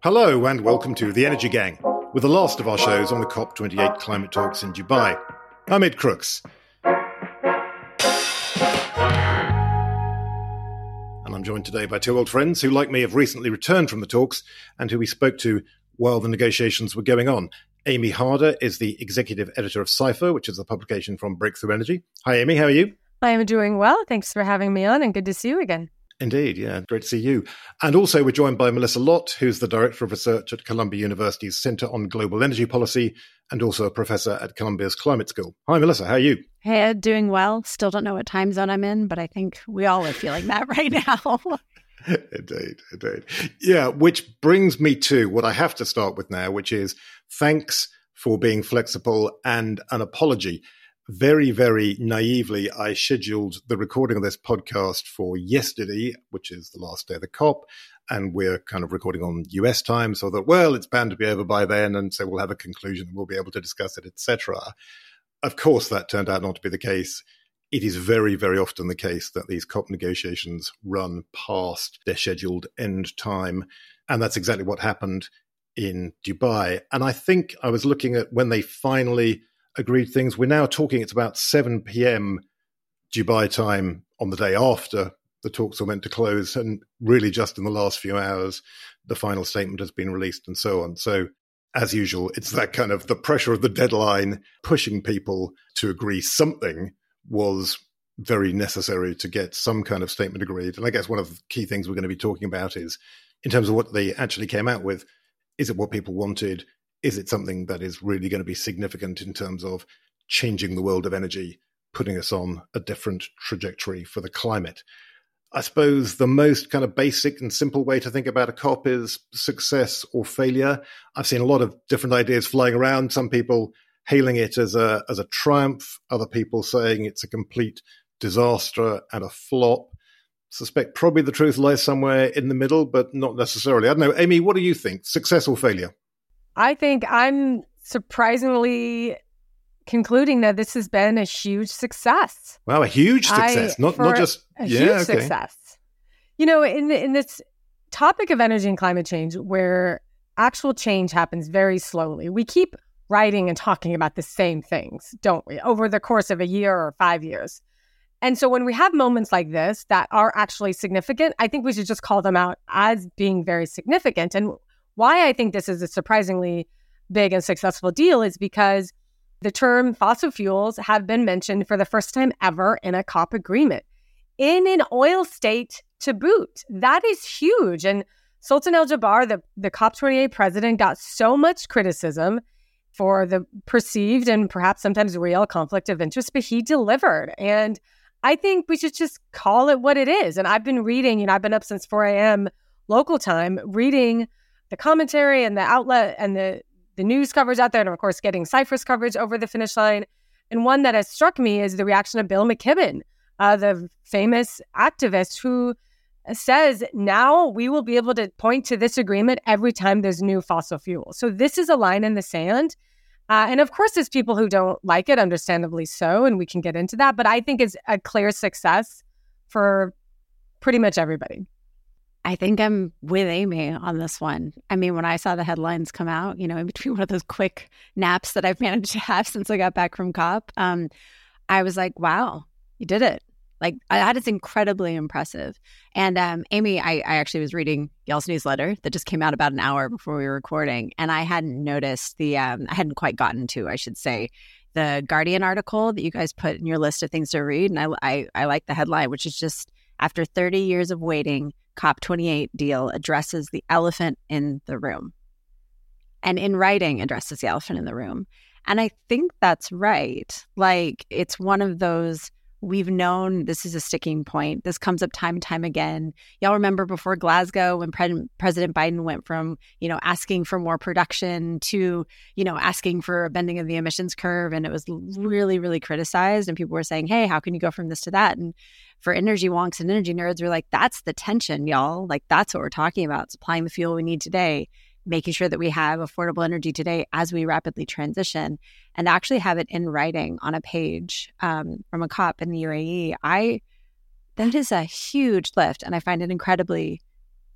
Hello and welcome to The Energy Gang, with the last of our shows on the COP28 climate talks in Dubai. I'm Ed Crooks. And I'm joined today by two old friends who, like me, have recently returned from the talks and who we spoke to while the negotiations were going on. Amy Harder is the executive editor of Cipher, which is a publication from Breakthrough Energy. Hi, Amy. How are you? I am doing well. Thanks for having me on, and good to see you again. Indeed. Yeah. Great to see you. And also we're joined by Melissa Lott, who's the director of research at Columbia University's Center on Global Energy Policy and also a professor at Columbia's Climate School. Hi, Melissa. How are you? Hey, Ed. Doing well. Still don't know what time zone I'm in, but I think we all are feeling that right now. Indeed. Yeah, which brings me to what I have to start with now, which is thanks for being flexible and an apology. Very, very naively, I scheduled the recording of this podcast for yesterday, which is the last day of the COP, and we're kind of recording on US time, so that, well, it's bound to be over by then, and so we'll have a conclusion, we'll be able to discuss it, etc. Of course, that turned out not to be the case. It is very, very often the case that these COP negotiations run past their scheduled end time, and that's exactly what happened in Dubai. And I think I was looking at when they finally agreed things. We're now talking, it's about 7 p.m. Dubai time on the day after the talks are meant to close, and really just in the last few hours, the final statement has been released and so on. So as usual, it's that kind of the pressure of the deadline pushing people to agree something was very necessary to get some kind of statement agreed. And I guess one of the key things we're going to be talking about is, in terms of what they actually came out with, is it what people wanted? Is it something that is really going to be significant in terms of changing the world of energy, putting us on a different trajectory for the climate? I suppose the most kind of basic and simple way to think about a COP is success or failure. I've seen a lot of different ideas flying around, some people hailing it as a triumph, other people saying it's a complete disaster and a flop. Suspect probably the truth lies somewhere in the middle, but not necessarily. I don't know. Amy, what do you think? Success or failure? I think I'm surprisingly concluding that this has been a huge success. Wow, a huge success, success. You know, in this topic of energy and climate change, where actual change happens very slowly, we keep writing and talking about the same things, don't we, over the course of a year or 5 years. And so when we have moments like this that are actually significant, I think we should just call them out as being very significant. And why I think this is a surprisingly big and successful deal is because the term fossil fuels have been mentioned for the first time ever in a COP agreement, in an oil state to boot. That is huge. And Sultan Al Jabbar, the COP28 president, got so much criticism for the perceived and perhaps sometimes real conflict of interest, but he delivered. And I think we should just call it what it is. And I've been reading, I've been up since 4 a.m. local time reading the commentary and the outlet and the news coverage out there, and of course getting Cipher's coverage over the finish line. And one that has struck me is the reaction of Bill McKibben, the famous activist who says, now we will be able to point to this agreement every time there's new fossil fuel. So this is a line in the sand. And of course, there's people who don't like it, understandably so, and we can get into that. But I think it's a clear success for pretty much everybody. I think I'm with Amy on this one. I mean, when I saw the headlines come out, in between one of those quick naps that I've managed to have since I got back from COP, I was like, wow, you did it. Like, that is incredibly impressive. And Amy, I actually was reading Yale's newsletter that just came out about an hour before we were recording. And I hadn't noticed I hadn't quite gotten to, I should say, the Guardian article that you guys put in your list of things to read. And I like the headline, which is just, after 30 years of waiting, COP28 deal addresses the elephant in the room, and in writing addresses the elephant in the room. And I think that's right. Like, it's one of those, we've known this is a sticking point. This comes up time and time again. Y'all remember before Glasgow when President Biden went from, asking for more production to, asking for a bending of the emissions curve. And it was really, really criticized. And people were saying, hey, how can you go from this to that? And for energy wonks and energy nerds, we're like, that's the tension, y'all. Like, that's what we're talking about. Supplying the fuel we need today, making sure that we have affordable energy today as we rapidly transition, and actually have it in writing on a page from a COP in the UAE. That is a huge lift, and I find it incredibly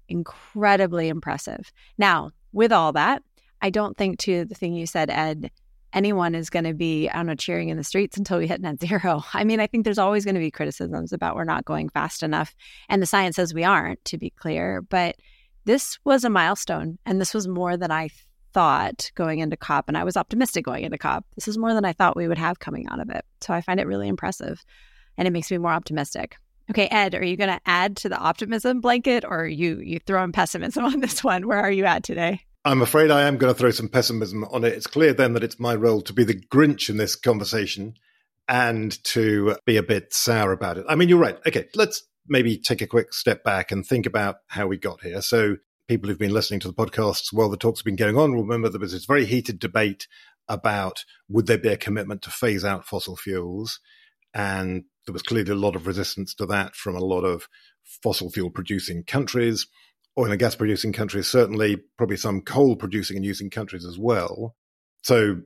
incredibly impressive. Now, with all that, I don't think, to the thing you said, Ed, anyone is going to be, cheering in the streets until we hit net zero. I mean, I think there's always going to be criticisms about we're not going fast enough. And the science says we aren't, to be clear. But this was a milestone. And this was more than I thought going into COP. And I was optimistic going into COP. This is more than I thought we would have coming out of it. So I find it really impressive. And it makes me more optimistic. Okay, Ed, are you going to add to the optimism blanket, or are you throwing pessimism on this one? Where are you at today? I'm afraid I am going to throw some pessimism on it. It's clear then that it's my role to be the Grinch in this conversation and to be a bit sour about it. I mean, you're right. Okay, let's maybe take a quick step back and think about how we got here. So people who've been listening to the podcasts while the talk's been going on will remember there was this very heated debate about would there be a commitment to phase out fossil fuels, and there was clearly a lot of resistance to that from a lot of fossil fuel-producing countries, oil and gas-producing countries, certainly, probably some coal-producing and using countries as well. So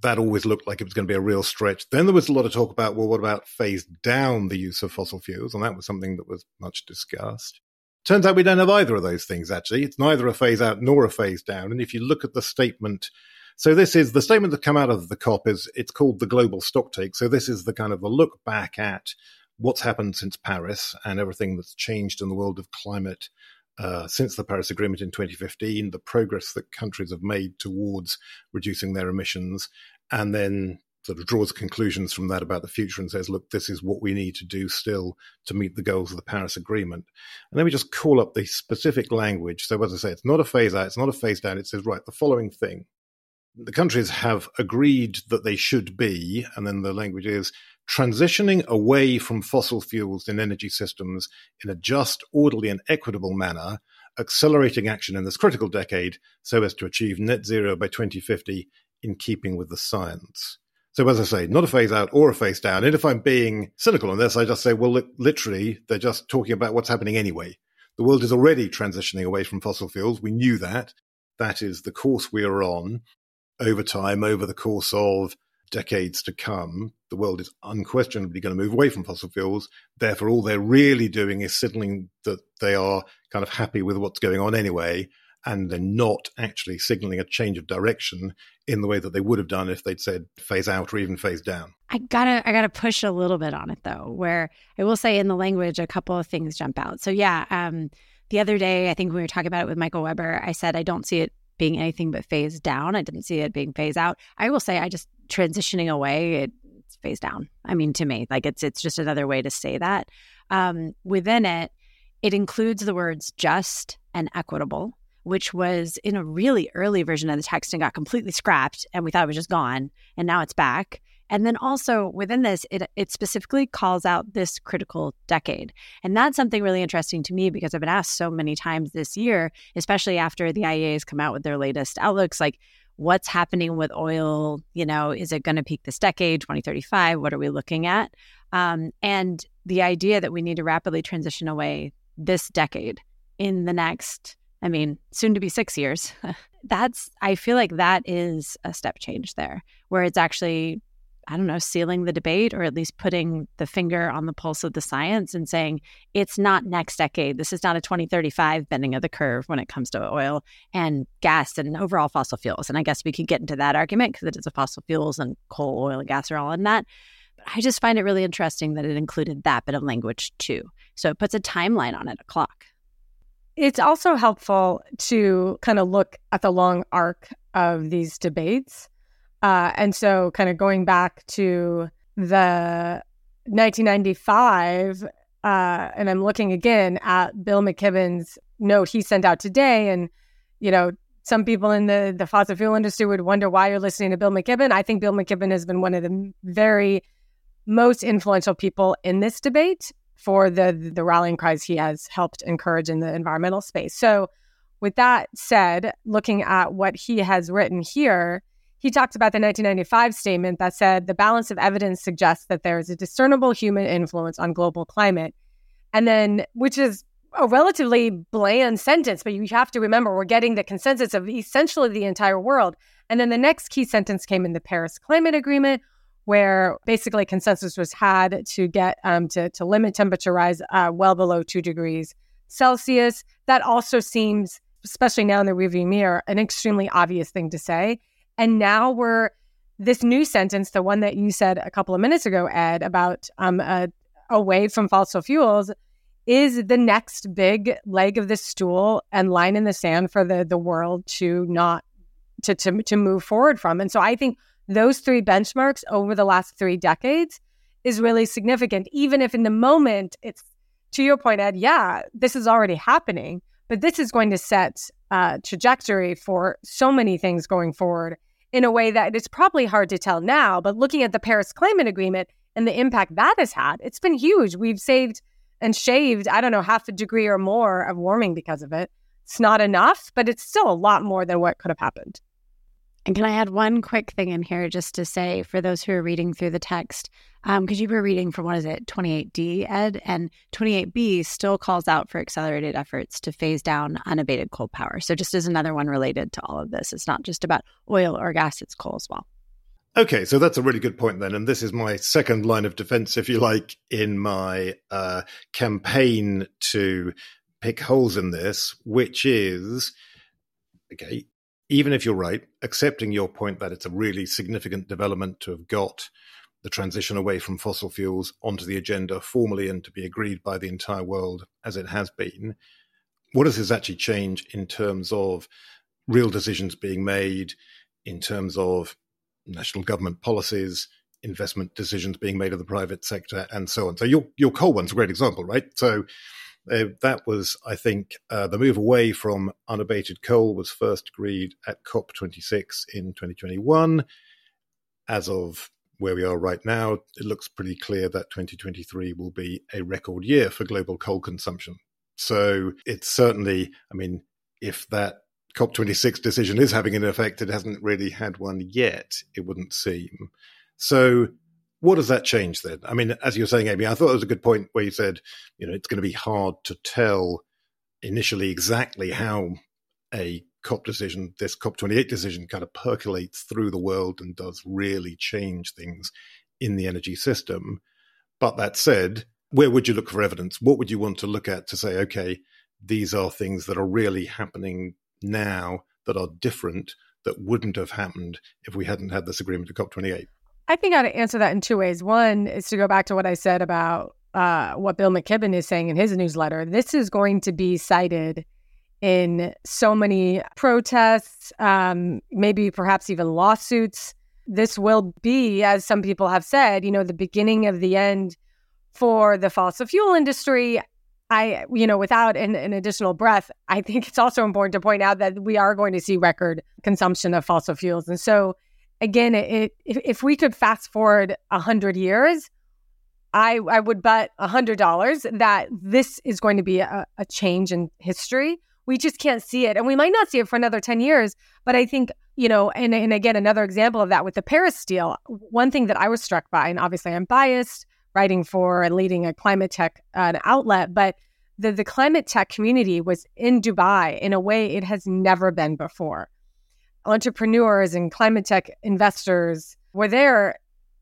that always looked like it was going to be a real stretch. Then there was a lot of talk about, well, what about phase down the use of fossil fuels? And that was something that was much discussed. Turns out we don't have either of those things, actually. It's neither a phase out nor a phase down. And if you look at the statement... So this is the statement that come out of the COP, is it's called the Global Stocktake. So this is the kind of a look back at what's happened since Paris and everything that's changed in the world of climate since the Paris Agreement in 2015, the progress that countries have made towards reducing their emissions, and then sort of draws conclusions from that about the future and says, look, this is what we need to do still to meet the goals of the Paris Agreement. And let me just call up the specific language. So as I say, it's not a phase out, it's not a phase down. It says, right, the following thing. The countries have agreed that they should be, and then the language is, transitioning away from fossil fuels in energy systems in a just, orderly, and equitable manner, accelerating action in this critical decade so as to achieve net zero by 2050 in keeping with the science. So as I say, not a phase out or a phase down. And if I'm being cynical on this, I just say, well, literally, they're just talking about what's happening anyway. The world is already transitioning away from fossil fuels. We knew that. That is the course we are on. Over time, over the course of decades to come, the world is unquestionably going to move away from fossil fuels. Therefore, all they're really doing is signaling that they are kind of happy with what's going on anyway, and they're not actually signaling a change of direction in the way that they would have done if they'd said phase out or even phase down. I gotta push a little bit on it, though, where I will say in the language, a couple of things jump out. So yeah, the other day, I think we were talking about it with Michael Weber, I said I don't see it being anything but phase down. I didn't see it being phase out. I will say, I just transitioning away, it's phase down. I mean, to me, like it's just another way to say that. Within it, it includes the words just and equitable, which was in a really early version of the text and got completely scrapped, and we thought it was just gone, and now it's back. And then also within this, it specifically calls out this critical decade. And that's something really interesting to me because I've been asked so many times this year, especially after the IEA has come out with their latest outlooks, like what's happening with oil? You know, is it going to peak this decade, 2035? What are we looking at? And the idea that we need to rapidly transition away this decade in the next, soon to be 6 years. I feel like that is a step change there where it's actually... sealing the debate or at least putting the finger on the pulse of the science and saying it's not next decade. This is not a 2035 bending of the curve when it comes to oil and gas and overall fossil fuels. And I guess we could get into that argument because it is a fossil fuels and coal, oil, and gas are all in that. But I just find it really interesting that it included that bit of language too. So it puts a timeline on it, a clock. It's also helpful to kind of look at the long arc of these debates. And so kind of going back to the 1995, and I'm looking again at Bill McKibben's note he sent out today. And, some people in the fossil fuel industry would wonder why you're listening to Bill McKibben. I think Bill McKibben has been one of the very most influential people in this debate for the rallying cries he has helped encourage in the environmental space. So with that said, looking at what he has written here, he talked about the 1995 statement that said the balance of evidence suggests that there is a discernible human influence on global climate. And then, which is a relatively bland sentence, but you have to remember we're getting the consensus of essentially the entire world. And then the next key sentence came in the Paris Climate Agreement, where basically consensus was had to limit temperature rise well below 2 degrees Celsius. That also seems, especially now in the rearview mirror, an extremely obvious thing to say. And now we're, this new sentence, the one that you said a couple of minutes ago, Ed, about away from fossil fuels, is the next big leg of the stool and line in the sand for the world to not to move forward from. And so I think those three benchmarks over the last 3 decades is really significant, even if in the moment it's, to your point, Ed, yeah, this is already happening, but this is going to set trajectory for so many things going forward in a way that it's probably hard to tell now. But looking at the Paris Climate Agreement and the impact that has had, it's been huge. We've saved and shaved, I don't know, half a degree or more of warming because of it. It's not enough, but it's still a lot more than what could have happened. And can I add one quick thing in here just to say for those who are reading through the text, because you were reading from, what is it, 28D, Ed, and 28B still calls out for accelerated efforts to phase down unabated coal power. So just as another one related to all of this, it's not just about oil or gas, it's coal as well. Okay, so that's a really good point then. And this is my second line of defense, if you like, in my campaign to pick holes in this, which is, okay, even if you're right, accepting your point that it's a really significant development to have got the transition away from fossil fuels onto the agenda formally and to be agreed by the entire world as it has been, what does this actually change in terms of real decisions being made, in terms of national government policies, investment decisions being made of the private sector, and so on? So your coal one's a great example, right? So that was, I think, the move away from unabated coal was first agreed at COP26 in 2021. As of where we are right now, it looks pretty clear that 2023 will be a record year for global coal consumption. So it's certainly, I mean, if that COP26 decision is having an effect, it hasn't really had one yet, it wouldn't seem. So what does that change then? I mean, as you were saying, Amy, I thought it was a good point where you said, you know, it's going to be hard to tell initially exactly how a COP decision, this COP28 decision, kind of percolates through the world and does really change things in the energy system. But that said, where would you look for evidence? What would you want to look at to say, okay, these are things that are really happening now that are different, that wouldn't have happened if we hadn't had this agreement at COP28? I think I'd answer that in two ways. One is to go back to what I said about what Bill McKibben is saying in his newsletter. This is going to be cited in so many protests, maybe perhaps even lawsuits. This will be, as some people have said, you know, the beginning of the end for the fossil fuel industry. I, you know, without an additional breath, I think it's also important to point out that we are going to see record consumption of fossil fuels. And so again, if we could fast forward 100 years, I would bet $100 that this is going to be a change in history. We just can't see it. And we might not see it for another 10 years. But I think, you know, and again, another example of that with the Paris deal, one thing that I was struck by, and obviously I'm biased, writing for and leading a climate tech an outlet, but the climate tech community was in Dubai in a way it has never been before. Entrepreneurs and climate tech investors were there,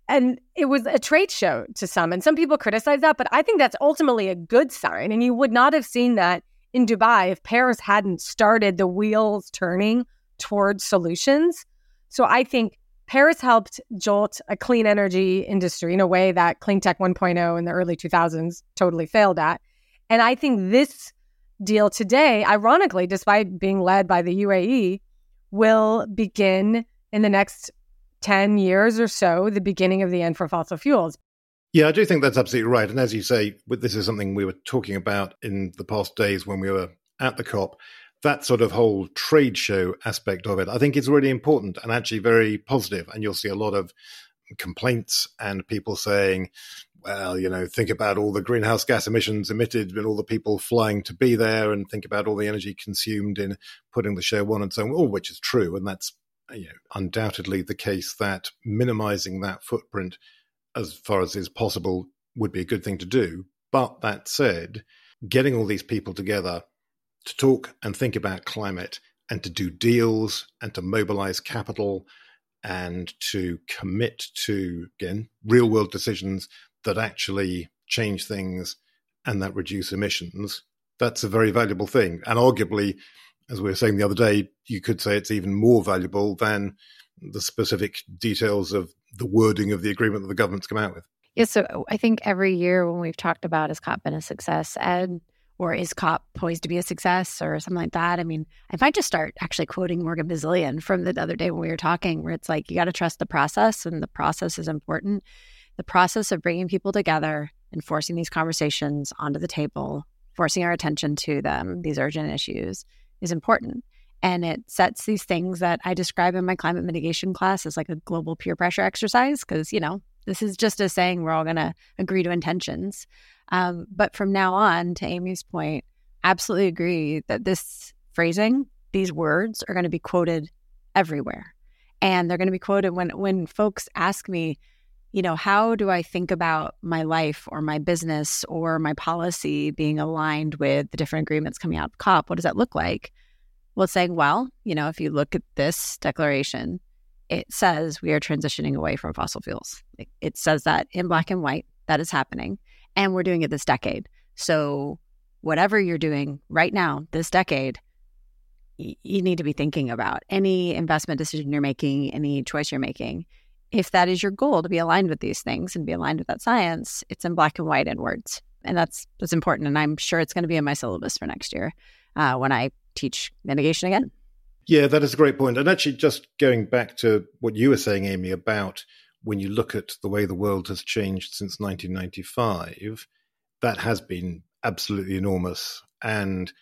and it was a trade show to some. And some people criticize that, but I think that's ultimately a good sign. And you would not have seen that in Dubai if Paris hadn't started the wheels turning towards solutions. So I think Paris helped jolt a clean energy industry in a way that Clean Tech 1.0 in the early 2000s totally failed at. And I think this deal today, ironically, despite being led by the UAE, will begin in the next 10 years or so, the beginning of the end for fossil fuels. Yeah, I do think that's absolutely right. And as you say, this is something we were talking about in the past days when we were at the COP, that sort of whole trade show aspect of it, I think is really important and actually very positive. And you'll see a lot of complaints and people saying, well, you know, think about all the greenhouse gas emissions emitted and all the people flying to be there, and think about all the energy consumed in putting the show on and so on, all which is true. And that's, you know, undoubtedly the case that minimizing that footprint as far as is possible would be a good thing to do. But that said, getting all these people together to talk and think about climate and to do deals and to mobilize capital and to commit to, again, real world decisions that actually change things and that reduce emissions, that's a very valuable thing. And arguably, as we were saying the other day, you could say it's even more valuable than the specific details of the wording of the agreement that the government's come out with. Yes, yeah, so I think every year when we've talked about, has COP been a success, Ed, or is COP poised to be a success or something like that? I mean, I might just start actually quoting Morgan Bazilian from the other day when we were talking, where it's like, you got to trust the process, and the process is important. The process of bringing people together and forcing these conversations onto the table, forcing our attention to them, these urgent issues, is important. And it sets these things that I describe in my climate mitigation class as like a global peer pressure exercise, because, you know, this is just a saying we're all going to agree to intentions. But from now on, to Amy's point, absolutely agree that this phrasing, these words are going to be quoted everywhere. And they're going to be quoted when folks ask me, you know, how do I think about my life or my business or my policy being aligned with the different agreements coming out of COP? What does that look like? Well, it's saying, well, you know, if you look at this declaration, it says we are transitioning away from fossil fuels. It says that in black and white, that is happening. And we're doing it this decade. So whatever you're doing right now, this decade, you need to be thinking about any investment decision you're making, any choice you're making. If that is your goal, to be aligned with these things and be aligned with that science, it's in black and white in words. And that's important. And I'm sure it's going to be in my syllabus for next year when I teach mitigation again. Yeah, that is a great point. And actually, just going back to what you were saying, Amy, about when you look at the way the world has changed since 1995, that has been absolutely enormous. And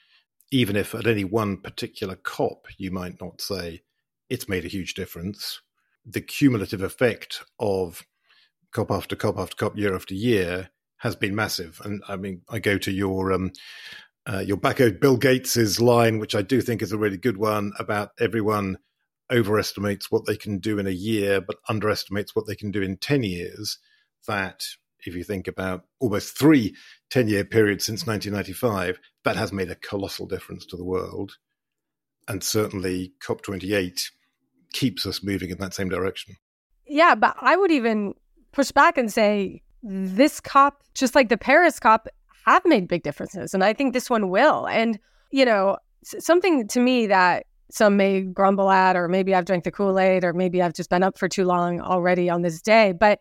even if at any one particular COP, you might not say it's made a huge difference, the cumulative effect of COP after COP after COP, year after year, has been massive. And I mean, I go to your back-owed Bill Gates's line, which I do think is a really good one, about everyone overestimates what they can do in a year, but underestimates what they can do in 10 years. That, if you think about almost three 10-year periods since 1995, that has made a colossal difference to the world. And certainly COP28 keeps us moving in that same direction. Yeah, but I would even push back and say this COP, just like the Paris COP, have made big differences. And I think this one will. And, you know, something to me that some may grumble at, or maybe I've drank the Kool-Aid, or maybe I've just been up for too long already on this day. But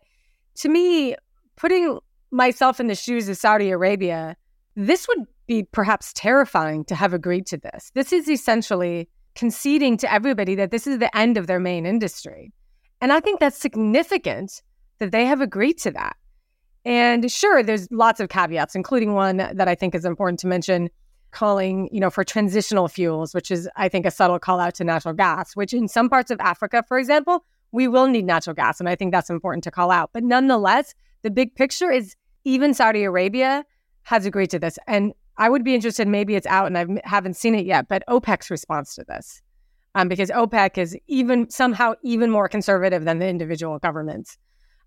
to me, putting myself in the shoes of Saudi Arabia, this would be perhaps terrifying to have agreed to this. This is essentially conceding to everybody that this is the end of their main industry. And I think that's significant that they have agreed to that. And sure, there's lots of caveats, including one that I think is important to mention, calling, you know, for transitional fuels, which is, I think, a subtle call out to natural gas, which in some parts of Africa, for example, we will need natural gas. And I think that's important to call out. But nonetheless, the big picture is even Saudi Arabia has agreed to this. And I would be interested, maybe it's out and I haven't seen it yet, but OPEC's response to this, because OPEC is somehow even more conservative than the individual governments.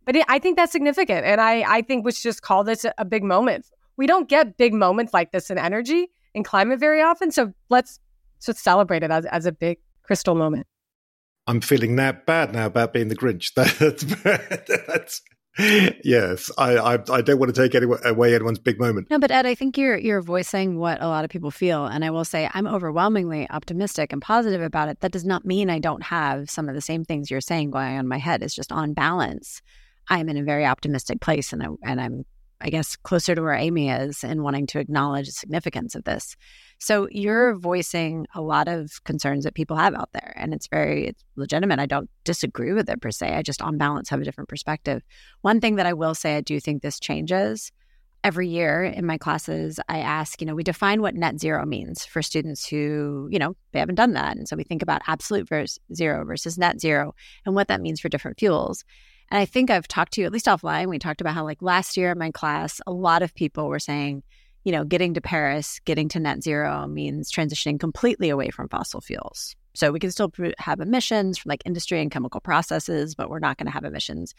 But I think that's significant. And I think we should just call this a big moment. We don't get big moments like this in energy and climate very often. So let's just celebrate it as a big crystal moment. I'm feeling that bad now about being the Grinch. Yes, I don't want to take away anyone's big moment. No, but Ed, I think you're voicing what a lot of people feel. And I will say I'm overwhelmingly optimistic and positive about it. That does not mean I don't have some of the same things you're saying going on in my head. It's just on balance, I'm in a very optimistic place, and I'm, I guess, closer to where Amy is in wanting to acknowledge the significance of this. So you're voicing a lot of concerns that people have out there, and it's legitimate. I don't disagree with it per se. I just, on balance, have a different perspective. One thing that I will say, I do think this changes. Every year in my classes, I ask, you know, we define what net zero means for students who, you know, they haven't done that. And so we think about absolute zero versus net zero and what that means for different fuels. And I think I've talked to you, at least offline, we talked about how, like, last year in my class, a lot of people were saying, you know, getting to Paris, getting to net zero means transitioning completely away from fossil fuels. So we can still have emissions from, like, industry and chemical processes, but we're not going to have emissions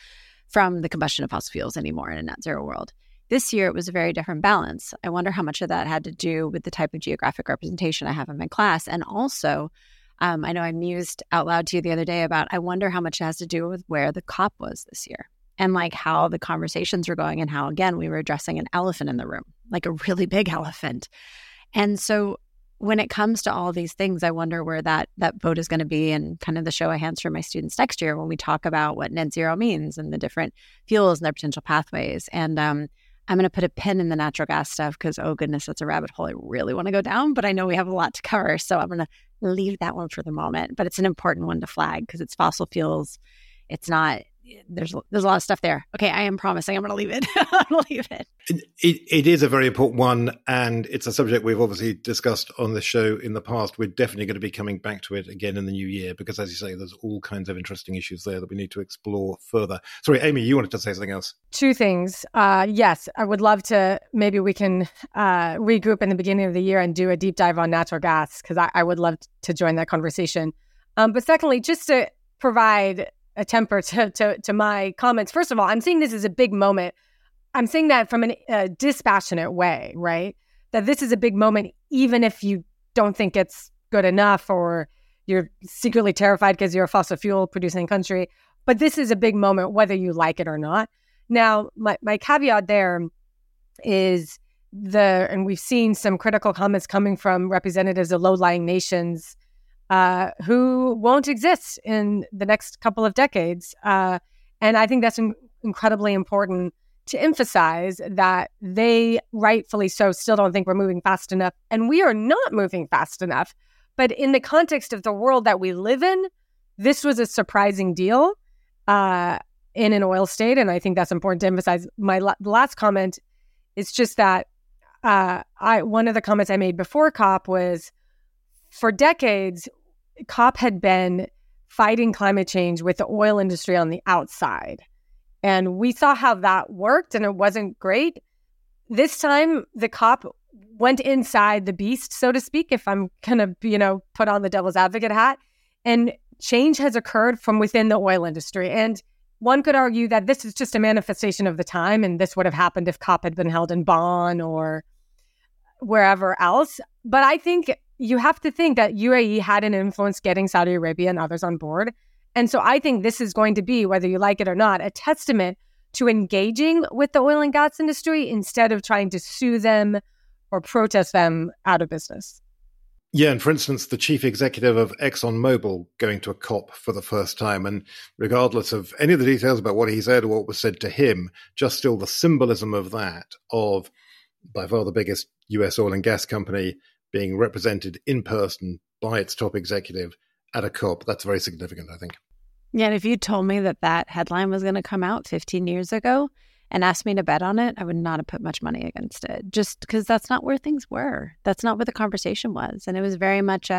from the combustion of fossil fuels anymore in a net zero world. This year, it was a very different balance. I wonder how much of that had to do with the type of geographic representation I have in my class. And also, I know I mused out loud to you the other day about, I wonder how much it has to do with where the COP was this year and, like, how the conversations were going and how, again, we were addressing an elephant in the room, like a really big elephant. And so when it comes to all these things, I wonder where that vote is going to be, and kind of the show of hands for my students next year when we talk about what net zero means and the different fuels and their potential pathways. And I'm going to put a pin in the natural gas stuff because, oh goodness, that's a rabbit hole I really want to go down, but I know we have a lot to cover. So I'm going to leave that one for the moment, but it's an important one to flag because it's fossil fuels. It's not, there's a lot of stuff there. Okay. I am promising I'm going to leave it. I'm going to leave it. It is a very important one. And it's a subject we've obviously discussed on the show in the past. We're definitely going to be coming back to it again in the new year, because as you say, there's all kinds of interesting issues there that we need to explore further. Sorry, Amy, you wanted to say something else? Two things. Yes, I would love to, maybe we can regroup in the beginning of the year and do a deep dive on natural gas, because I would love to join that conversation. But secondly, just to provide a temper to my comments. First of all, I'm seeing this as a big moment. I'm seeing that from a dispassionate way, right? That this is a big moment, even if you don't think it's good enough or you're secretly terrified because you're a fossil fuel producing country. But this is a big moment, whether you like it or not. Now, my caveat there is and we've seen some critical comments coming from representatives of low-lying nations who won't exist in the next couple of decades. And I think that's incredibly important to emphasize, that they rightfully so still don't think we're moving fast enough. And we are not moving fast enough. But in the context of the world that we live in, this was a surprising deal in an oil state. And I think that's important to emphasize. My last comment is just that one of the comments I made before COP was, for decades, COP had been fighting climate change with the oil industry on the outside. And we saw how that worked, and it wasn't great. This time, the COP went inside the beast, so to speak, if I'm going to, put on the devil's advocate hat. And change has occurred from within the oil industry. And one could argue that this is just a manifestation of the time, and this would have happened if COP had been held in Bonn or wherever else. But I think you have to think that UAE had an influence getting Saudi Arabia and others on board. And so I think this is going to be, whether you like it or not, a testament to engaging with the oil and gas industry instead of trying to sue them or protest them out of business. Yeah, and for instance, the chief executive of ExxonMobil going to a COP for the first time, and regardless of any of the details about what he said or what was said to him, just still the symbolism of that, of by far the biggest US oil and gas company being represented in person by its top executive at a COP. That's very significant, I think. Yeah, and if you told me that headline was going to come out 15 years ago and asked me to bet on it, I would not have put much money against it, just because that's not where things were. That's not where the conversation was. And it was very much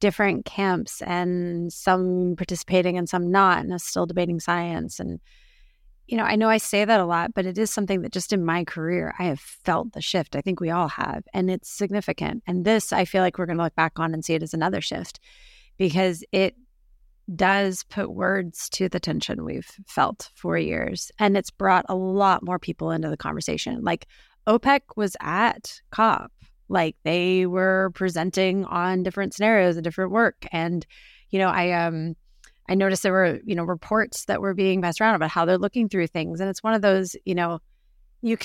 different camps, and some participating and some not, and us still debating science. And I know I say that a lot, but it is something that just in my career, I have felt the shift. I think we all have, and it's significant. And this, I feel like we're going to look back on and see it as another shift, because it does put words to the tension we've felt for years. And it's brought a lot more people into the conversation. Like OPEC was at COP, like they were presenting on different scenarios and different work. And, I noticed there were, reports that were being passed around about how they're looking through things. And it's one of those, there's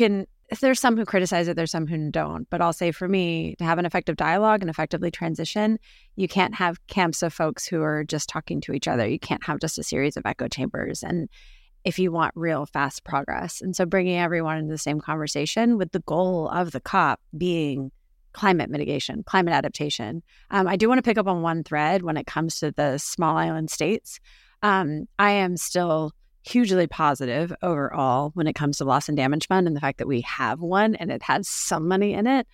some who criticize it, there's some who don't. But I'll say for me, to have an effective dialogue and effectively transition, you can't have camps of folks who are just talking to each other. You can't have just a series of echo chambers. And if you want real fast progress. And so bringing everyone into the same conversation with the goal of the COP being climate mitigation, climate adaptation. I do want to pick up on one thread when it comes to the small island states. I am still hugely positive overall when it comes to loss and damage fund and the fact that we have one and it has some money in it.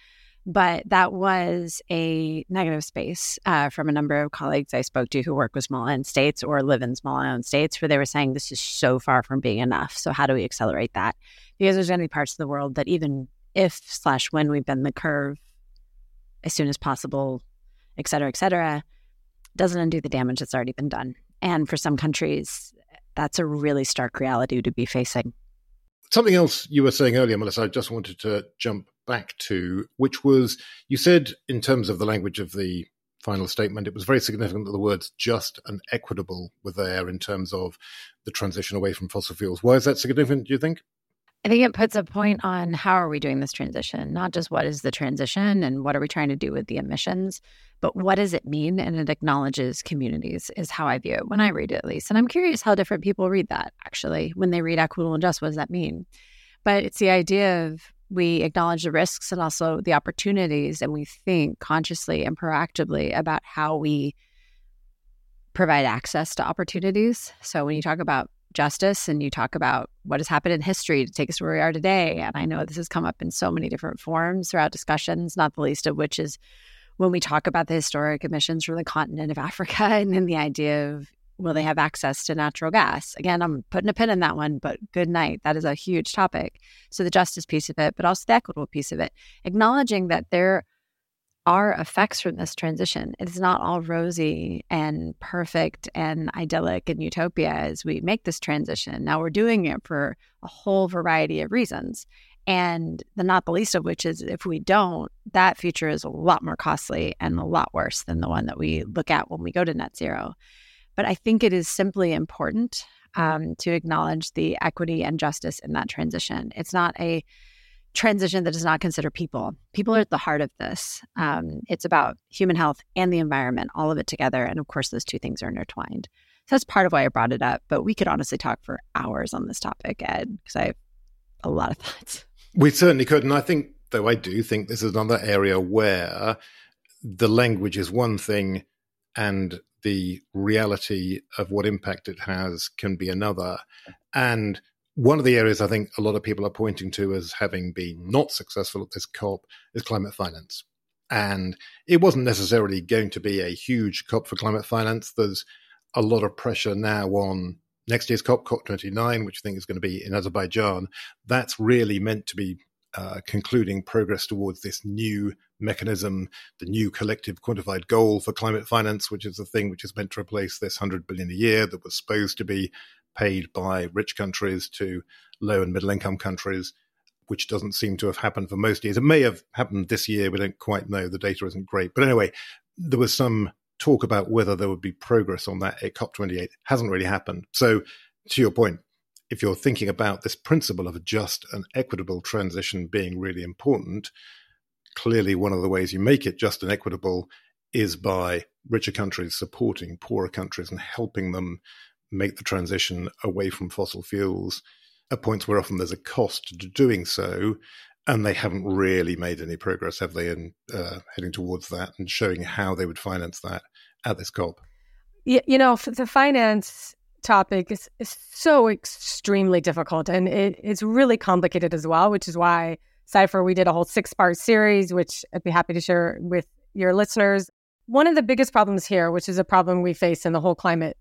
But that was a negative space from a number of colleagues I spoke to who work with small island states or live in small island states, where they were saying this is so far from being enough. So how do we accelerate that? Because there's going to be parts of the world that even if/when we bend the curve as soon as possible, et cetera, doesn't undo the damage that's already been done. And for some countries, that's a really stark reality to be facing. Something else you were saying earlier, Melissa, I just wanted to jump back to, which was, you said in terms of the language of the final statement, it was very significant that the words just and equitable were there in terms of the transition away from fossil fuels. Why is that significant, do you think? I think it puts a point on how are we doing this transition, not just what is the transition and what are we trying to do with the emissions, but what does it mean? And it acknowledges communities is how I view it when I read it, at least. And I'm curious how different people read that, actually, when they read equitable and just, what does that mean? But it's the idea of we acknowledge the risks and also the opportunities, and we think consciously and proactively about how we provide access to opportunities. So when you talk about justice and you talk about what has happened in history to take us to where we are today. And I know this has come up in so many different forms throughout discussions, not the least of which is when we talk about the historic emissions from the continent of Africa, and then the idea of, will they have access to natural gas? Again, I'm putting a pin in that one, but good night. That is a huge topic. So the justice piece of it, but also the equitable piece of it, acknowledging that there are effects from this transition. It's not all rosy and perfect and idyllic and utopia as we make this transition. Now we're doing it for a whole variety of reasons. And the not the least of which is if we don't, that future is a lot more costly and a lot worse than the one that we look at when we go to net zero. But I think it is simply important to acknowledge the equity and justice in that transition. It's not a transition that does not consider people. People are at the heart of this. It's about human health and the environment, all of it together. And of course, those two things are intertwined. So that's part of why I brought it up. But we could honestly talk for hours on this topic, Ed, because I have a lot of thoughts. We certainly could. And I think, though, I do think this is another area where the language is one thing and the reality of what impact it has can be another. And one of the areas I think a lot of people are pointing to as having been not successful at this COP is climate finance. And it wasn't necessarily going to be a huge COP for climate finance. There's a lot of pressure now on next year's COP, COP29, which I think is going to be in Azerbaijan. That's really meant to be concluding progress towards this new mechanism, the new collective quantified goal for climate finance, which is the thing which is meant to replace this $100 billion a year that was supposed to be paid by rich countries to low and middle income countries, which doesn't seem to have happened for most years. It may have happened this year. We don't quite know. The data isn't great. But anyway, there was some talk about whether there would be progress on that at COP28. It hasn't really happened. So to your point, if you're thinking about this principle of a just and equitable transition being really important, clearly one of the ways you make it just and equitable is by richer countries supporting poorer countries and helping them make the transition away from fossil fuels at points where often there's a cost to doing so, and they haven't really made any progress, have they, in heading towards that and showing how they would finance that at this COP? You know, the finance topic is so extremely difficult, and it's really complicated as well, which is why Cipher, we did a whole 6-part series, which I'd be happy to share with your listeners. One of the biggest problems here, which is a problem we face in the whole climate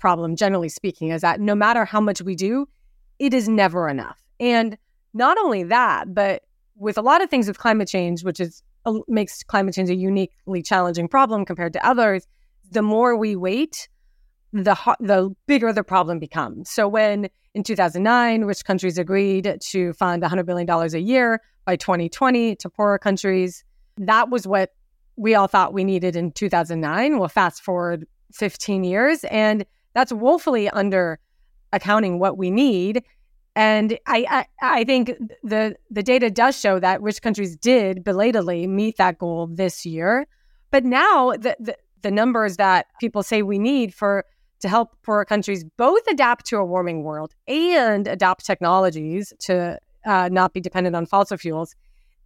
problem, generally speaking, is that no matter how much we do, it is never enough. And not only that, but with a lot of things with climate change, which is makes climate change a uniquely challenging problem compared to others, the more we wait, the bigger the problem becomes. So when in 2009, rich countries agreed to fund $100 billion a year by 2020 to poorer countries, that was what we all thought we needed in 2009. Well, fast forward 15 years, and that's woefully under accounting what we need. And I think the data does show that rich countries did belatedly meet that goal this year. But now the numbers that people say we need to help poorer countries both adapt to a warming world and adopt technologies to not be dependent on fossil fuels,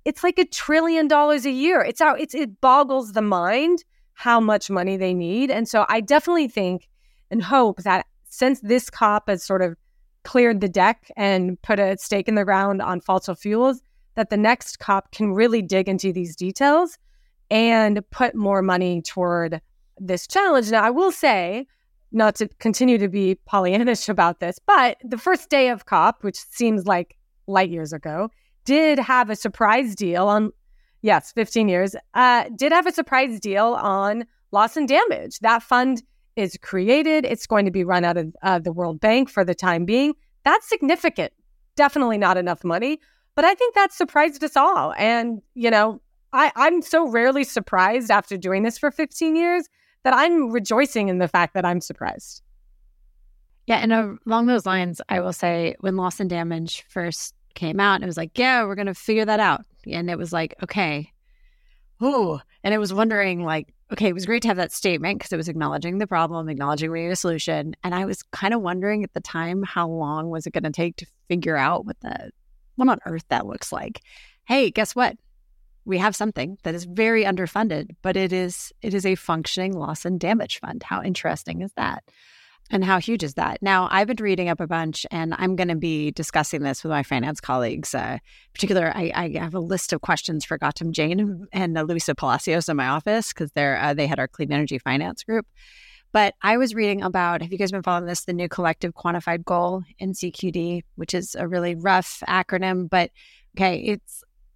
it's like $1 trillion a year. It boggles the mind how much money they need. And so I definitely think and hope that since this COP has sort of cleared the deck and put a stake in the ground on fossil fuels, that the next COP can really dig into these details and put more money toward this challenge. Now, I will say, not to continue to be Pollyannish about this, but the first day of COP, which seems like light years ago, did have a surprise deal on 15 years, did have a surprise deal on loss and damage. That fund is created. It's going to be run out of the World Bank for the time being. That's significant. Definitely not enough money. But I think that surprised us all. And, you know, I'm so rarely surprised after doing this for 15 years that I'm rejoicing in the fact that I'm surprised. Yeah. And along those lines, I will say when loss and damage first came out and it was like, yeah, we're going to figure that out. And it was like, okay. Ooh. And I was wondering, like, okay, it was great to have that statement because it was acknowledging the problem, acknowledging we need a solution. And I was kind of wondering at the time, how long was it going to take to figure out what on earth that looks like? Hey, guess what? We have something that is very underfunded, but it is a functioning loss and damage fund. How interesting is that? And how huge is that? Now, I've been reading up a bunch, and I'm going to be discussing this with my finance colleagues. In particular, I have a list of questions for Gautam Jain and Louisa Palacios in my office because they had our clean energy finance group. But I was reading about, have you guys been following this, the new collective quantified goal in CQD, which is a really rough acronym. But okay,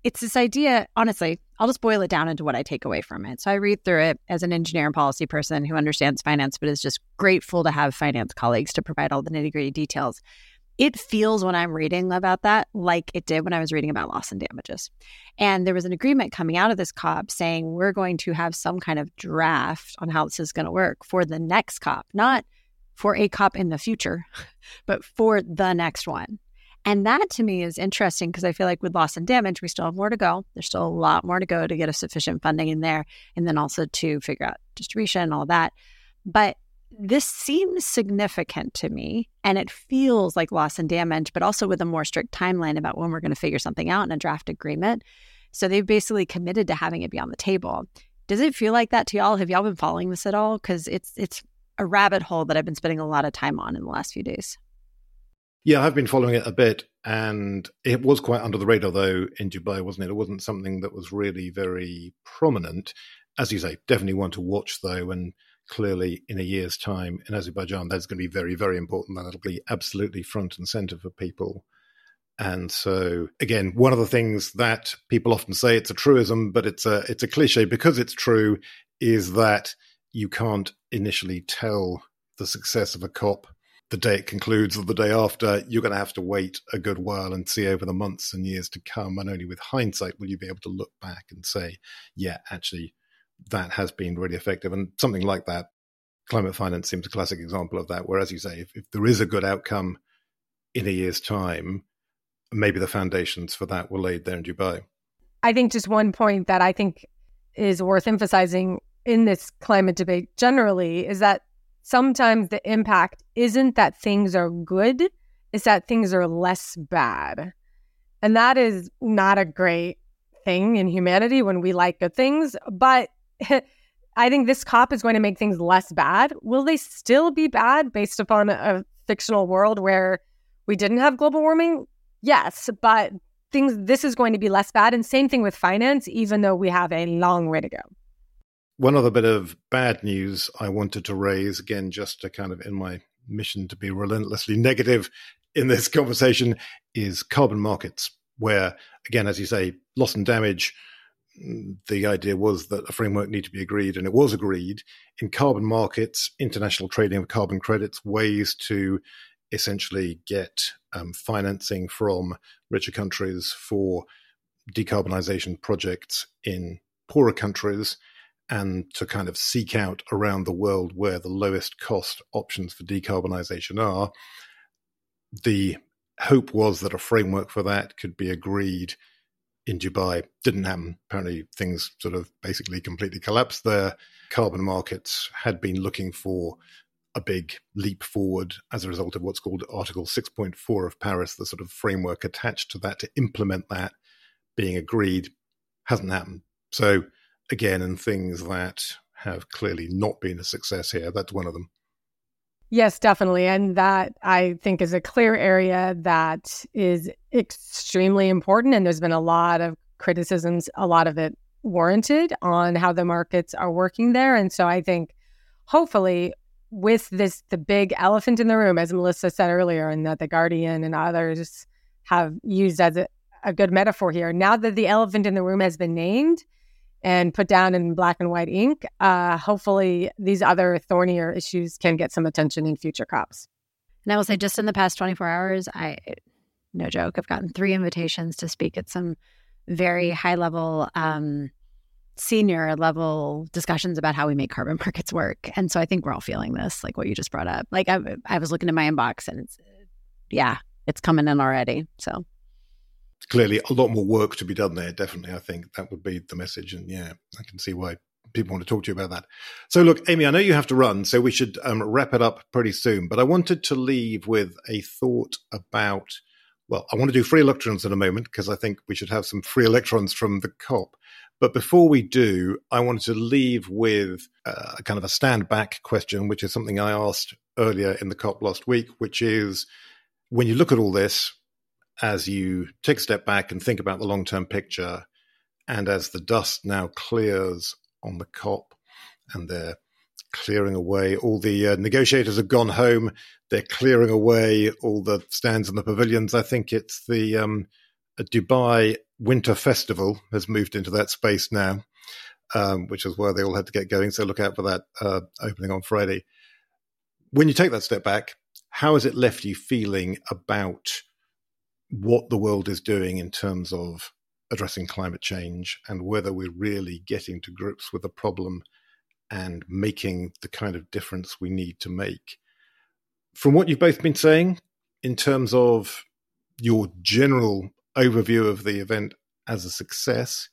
it's this idea, honestly, I'll just boil it down into what I take away from it. So I read through it as an engineer and policy person who understands finance, but is just grateful to have finance colleagues to provide all the nitty-gritty details. It feels when I'm reading about that like it did when I was reading about loss and damages. And there was an agreement coming out of this COP saying we're going to have some kind of draft on how this is going to work for the next COP, not for a COP in the future, but for the next one. And that to me is interesting because I feel like with loss and damage, we still have more to go. There's still a lot more to go to get a sufficient funding in there and then also to figure out distribution and all that. But this seems significant to me and it feels like loss and damage, but also with a more strict timeline about when we're going to figure something out in a draft agreement. So they've basically committed to having it be on the table. Does it feel like that to y'all? Have y'all been following this at all? Because it's a rabbit hole that I've been spending a lot of time on in the last few days. Yeah, I've been following it a bit, and it was quite under the radar, though, in Dubai, wasn't it? It wasn't something that was really very prominent. As you say, definitely one to watch, though, and clearly in a year's time in Azerbaijan, that's going to be very, very important, and it'll be absolutely front and center for people. And so, again, one of the things that people often say, it's a truism, but it's a cliche because it's true, is that you can't initially tell the success of a COP the day it concludes or the day after. You're going to have to wait a good while and see over the months and years to come. And only with hindsight will you be able to look back and say, yeah, actually, that has been really effective. And something like that, climate finance seems a classic example of that, where, as you say, if there is a good outcome in a year's time, maybe the foundations for that were laid there in Dubai. I think just one point that I think is worth emphasizing in this climate debate generally is that sometimes the impact isn't that things are good, it's that things are less bad. And that is not a great thing in humanity when we like good things. But I think this COP is going to make things less bad. Will they still be bad based upon a fictional world where we didn't have global warming? Yes, but this is going to be less bad. And same thing with finance, even though we have a long way to go. One other bit of bad news I wanted to raise, again, just to kind of in my mission to be relentlessly negative in this conversation, is carbon markets, where, again, as you say, loss and damage, the idea was that a framework needed to be agreed, and it was agreed. In carbon markets, international trading of carbon credits, ways to essentially get financing from richer countries for decarbonization projects in poorer countries, and to kind of seek out around the world where the lowest cost options for decarbonization are. The hope was that a framework for that could be agreed in Dubai. Didn't happen. Apparently things sort of basically completely collapsed there. Carbon markets had been looking for a big leap forward as a result of what's called Article 6.4 of Paris, the sort of framework attached to that to implement that being agreed. Hasn't happened. So again, and things that have clearly not been a success here. That's one of them. Yes, definitely. And that, I think, is a clear area that is extremely important. And there's been a lot of criticisms, a lot of it warranted, on how the markets are working there. And so I think, hopefully, with this, the big elephant in the room, as Melissa said earlier, and that the Guardian and others have used as a good metaphor here, now that the elephant in the room has been named and put down in black and white ink, hopefully these other thornier issues can get some attention in future COPs. And I will say, just in the past 24 hours, no joke, I've gotten 3 invitations to speak at some very high-level, senior-level discussions about how we make carbon markets work. And so I think we're all feeling this, like what you just brought up. Like I was looking at my inbox and it's coming in already, so... clearly a lot more work to be done there, definitely. I think that would be the message. And yeah, I can see why people want to talk to you about that. So look, Amy, I know you have to run, so we should wrap it up pretty soon. But I wanted to leave with a thought about, well, I want to do free electrons in a moment because I think we should have some free electrons from the COP. But before we do, I wanted to leave with a kind of a stand back question, which is something I asked earlier in the COP last week, which is when you look at all this, as you take a step back and think about the long-term picture, and as the dust now clears on the COP and they're clearing away, all the negotiators have gone home, they're clearing away all the stands and the pavilions. I think it's the Dubai Winter Festival has moved into that space now, which is where they all had to get going. So look out for that opening on Friday. When you take that step back, how has it left you feeling about what the world is doing in terms of addressing climate change and whether we're really getting to grips with the problem and making the kind of difference we need to make? From what you've both been saying in terms of your general overview of the event as a success,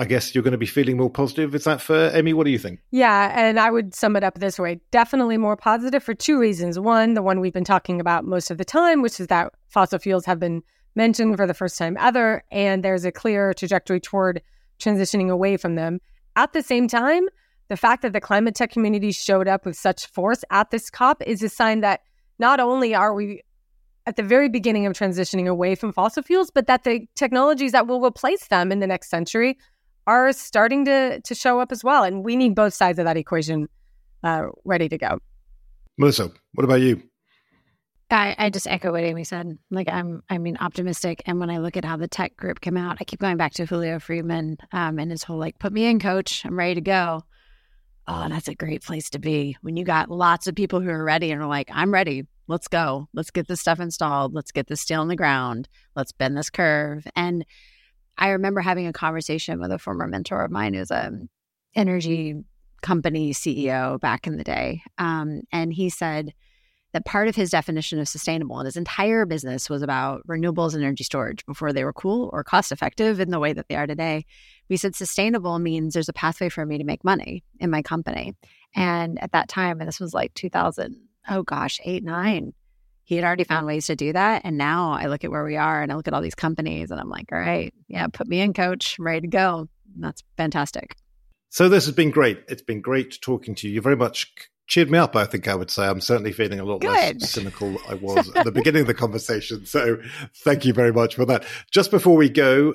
I guess you're going to be feeling more positive. Is that fair? Amy, what do you think? Yeah, and I would sum it up this way. Definitely more positive for two reasons. One, the one we've been talking about most of the time, which is that fossil fuels have been mentioned for the first time ever, and there's a clear trajectory toward transitioning away from them. At the same time, the fact that the climate tech community showed up with such force at this COP is a sign that not only are we at the very beginning of transitioning away from fossil fuels, but that the technologies that will replace them in the next century are starting to show up as well. And we need both sides of that equation ready to go. Melissa, what about you? I just echo what Amy said. Like, I mean, optimistic. And when I look at how the tech group came out, I keep going back to Julio Friedman and his whole, like, put me in, coach, I'm ready to go. Oh, that's a great place to be when you got lots of people who are ready and are like, I'm ready. Let's go. Let's get this stuff installed. Let's get this steel in the ground. Let's bend this curve. And I remember having a conversation with a former mentor of mine who's an energy company CEO back in the day. And he said that part of his definition of sustainable and his entire business was about renewables and energy storage before they were cool or cost effective in the way that they are today. We said sustainable means there's a pathway for me to make money in my company. And at that time, and this was like 2008, 2009, he had already found ways to do that. And now I look at where we are and I look at all these companies and I'm like, all right, yeah, put me in, coach. I'm ready to go. And that's fantastic. So this has been great. It's been great talking to you. You very much cheered me up, I think I would say. I'm certainly feeling a lot less cynical I was at the beginning of the conversation. So thank you very much for that. Just before we go,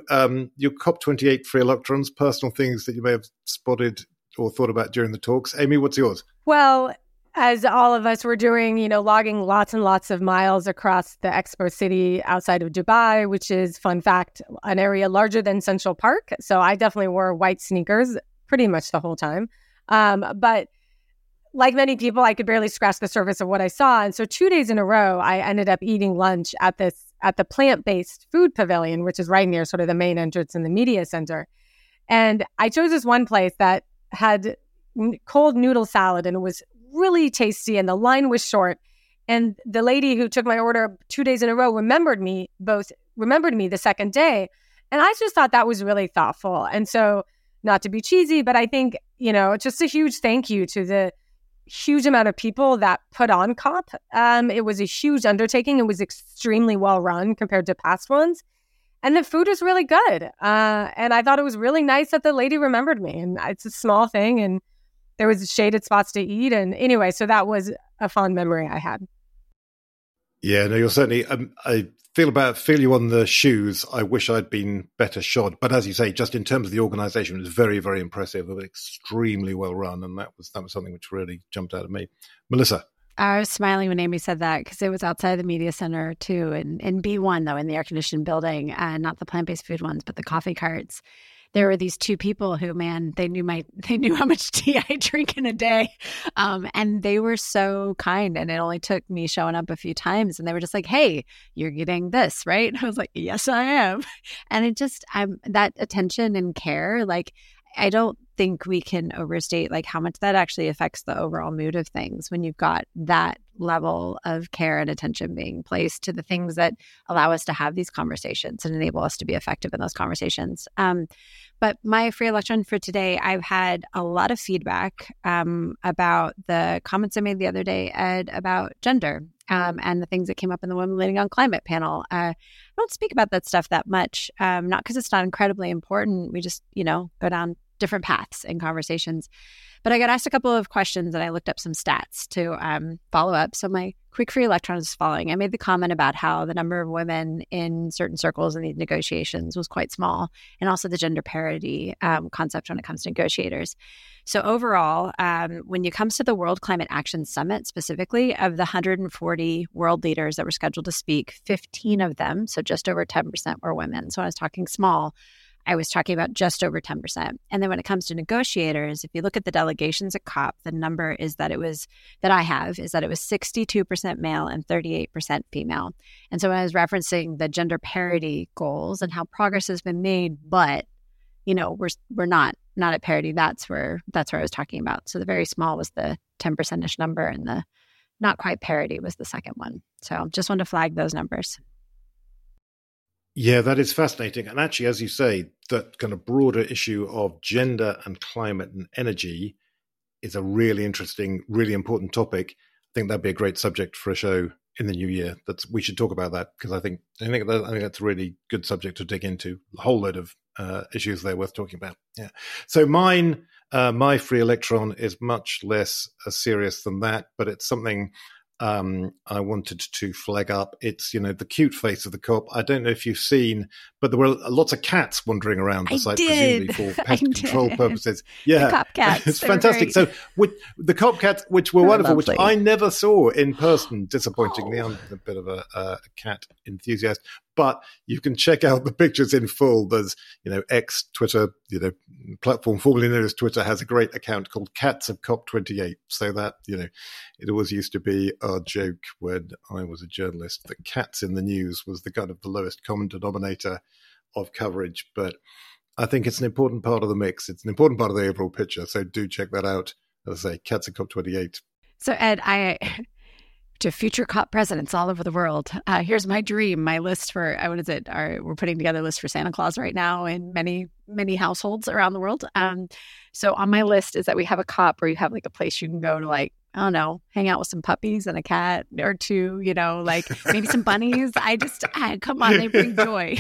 your COP28 free electrons, personal things that you may have spotted or thought about during the talks. Amy, what's yours? Well, as all of us were doing, logging lots and lots of miles across the Expo City outside of Dubai, which is, fun fact, an area larger than Central Park. So I definitely wore white sneakers pretty much the whole time. But like many people, I could barely scratch the surface of what I saw. And so 2 days in a row, I ended up eating lunch at the plant-based food pavilion, which is right near sort of the main entrance in the media center. And I chose this one place that had cold noodle salad, and it was really tasty, and the line was short. And the lady who took my order 2 days in a row remembered me the second day. And I just thought that was really thoughtful. And so, not to be cheesy, but I think, just a huge thank you to the huge amount of people that put on COP. It was a huge undertaking. It was extremely well run compared to past ones. And the food is really good. And I thought it was really nice that the lady remembered me. And it's a small thing. And there was shaded spots to eat. And anyway, so that was a fond memory I had. Yeah, no, you're certainly, I feel you on the shoes. I wish I'd been better shod. But as you say, just in terms of the organization, it was very, very impressive. It was extremely well run. And that was something which really jumped out at me. Melissa? I was smiling when Amy said that because it was outside the media center too. And in B1 though, in the air-conditioned building, not the plant-based food ones, but the coffee carts. There were these two people who, man, they knew how much tea I drink in a day. And they were so kind. And it only took me showing up a few times. And they were just like, hey, you're getting this, right? And I was like, yes, I am. And it just, that attention and care, like, I don't think we can overstate like how much that actually affects the overall mood of things when you've got that level of care and attention being placed to the things that allow us to have these conversations and enable us to be effective in those conversations. But my free electron for today, I've had a lot of feedback about the comments I made the other day, Ed, about gender and the things that came up in the Women Leading on Climate panel. I don't speak about that stuff that much, not because it's not incredibly important. We just, go down different paths in conversations. But I got asked a couple of questions and I looked up some stats to follow up. So my quick free electron is following. I made the comment about how the number of women in certain circles in these negotiations was quite small, and also the gender parity concept when it comes to negotiators. So overall, when it comes to the World Climate Action Summit specifically, of the 140 world leaders that were scheduled to speak, 15 of them, so just over 10%, were women. So when I was talking small, I was talking about just over 10%. And then when it comes to negotiators, if you look at the delegations at COP, the number is that it was 62% male and 38% female. And so when I was referencing the gender parity goals and how progress has been made, but we're not at parity, that's where I was talking about. So the very small was the 10%-ish number, and the not quite parity was the second one. So just wanted to flag those numbers. Yeah, that is fascinating. And actually, as you say, that kind of broader issue of gender and climate and energy is a really interesting, really important topic. I think that'd be a great subject for a show in the new year. We should talk about that, because I think that's a really good subject to dig into. A whole load of issues there worth talking about. Yeah. So my free electron is much less serious than that, but it's something I wanted to flag up. It's, the cute face of the COP. I don't know if you've seen, but there were lots of cats wandering around the site, presumably for pest control purposes. Yeah, the COP cats. It's fantastic. So the COP cats, which were wonderful, lovely, which I never saw in person, disappointingly. Oh. I'm a bit of a cat enthusiast. But you can check out the pictures in full. There's, X, Twitter, platform formerly known as Twitter, has a great account called Cats of COP28. So that, it always used to be our joke when I was a journalist that cats in the news was the kind of the lowest common denominator of coverage. But I think it's an important part of the mix. It's an important part of the overall picture. So do check that out. As I say, Cats of COP28. So, Ed, to future COP presidents all over the world. Here's my dream, my list for, we're putting together a list for Santa Claus right now in many, many households around the world. So on my list is that we have a COP where you have like a place you can go to, like, I don't know, hang out with some puppies and a cat or two, like maybe some bunnies. Come on, they bring joy.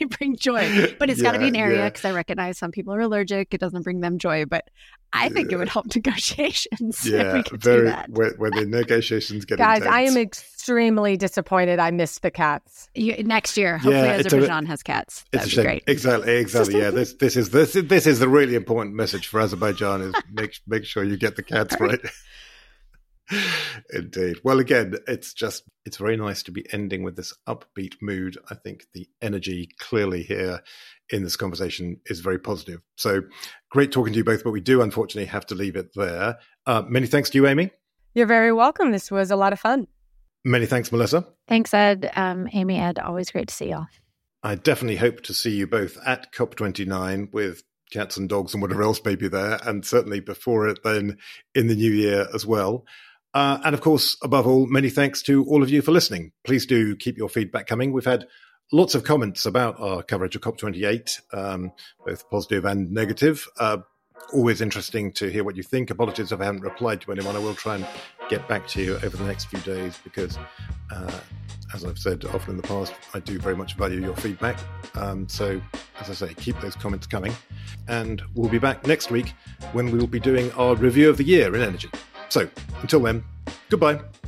They bring joy. But it's got to be an area, because I recognize some people are allergic. It doesn't bring them joy. But I think it would help negotiations if we could do that. Where the negotiations get intense. Guys, I am extremely disappointed I missed the cats. Next year, hopefully Azerbaijan has cats. That would be great. Exactly. Yeah, this is the really important message for Azerbaijan is make sure you get the cats right. Indeed. Well, again, it's very nice to be ending with this upbeat mood. I think the energy clearly here in this conversation is very positive. So great talking to you both, but we do unfortunately have to leave it there. Many thanks to you, Amy. You're very welcome. This was a lot of fun. Many thanks, Melissa. Thanks, Ed. Amy, Ed, always great to see y'all. I definitely hope to see you both at COP29 with cats and dogs and whatever else may be there, and certainly before it then in the new year as well. And of course, above all, many thanks to all of you for listening. Please do keep your feedback coming. We've had lots of comments about our coverage of COP28, both positive and negative. Always interesting to hear what you think. Apologies if I haven't replied to anyone. I will try and get back to you over the next few days because, as I've said often in the past, I do very much value your feedback. So, as I say, keep those comments coming. And we'll be back next week when we will be doing our review of the year in energy. So, until then, goodbye.